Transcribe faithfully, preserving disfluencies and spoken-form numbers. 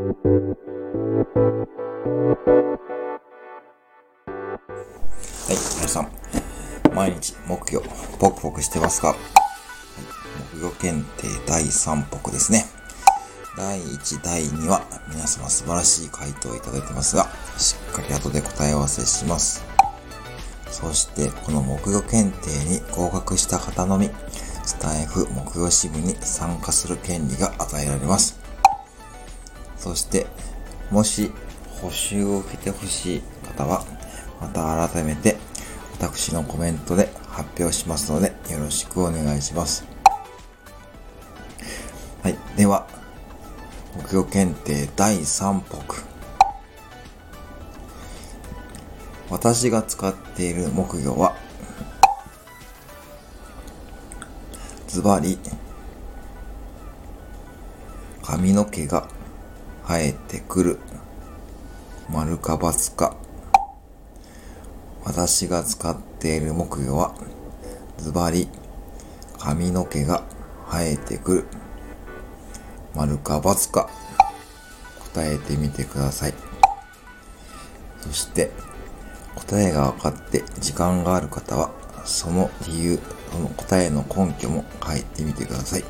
はい、皆さん毎日木魚ポクポクしてますか？はい、木魚検定だいさん北ですね。だいいち、だいには皆様素晴らしい回答をいただいてますが、しっかり後で答え合わせします。そしてこの木魚検定に合格した方のみスタイフ木魚支部に参加する権利が与えられます。そしてもし補習を受けてほしい方はまた改めて私のコメントで発表しますのでよろしくお願いします。はい、では木魚検定だいさん北、私が使っている木魚はズバリ髪の毛が生えてくる丸かバツか。私が使っている木魚はズバリ髪の毛が生えてくる丸かバツか、答えてみてください。そして答えが分かって時間がある方はその理由、その答えの根拠も書いてみてください。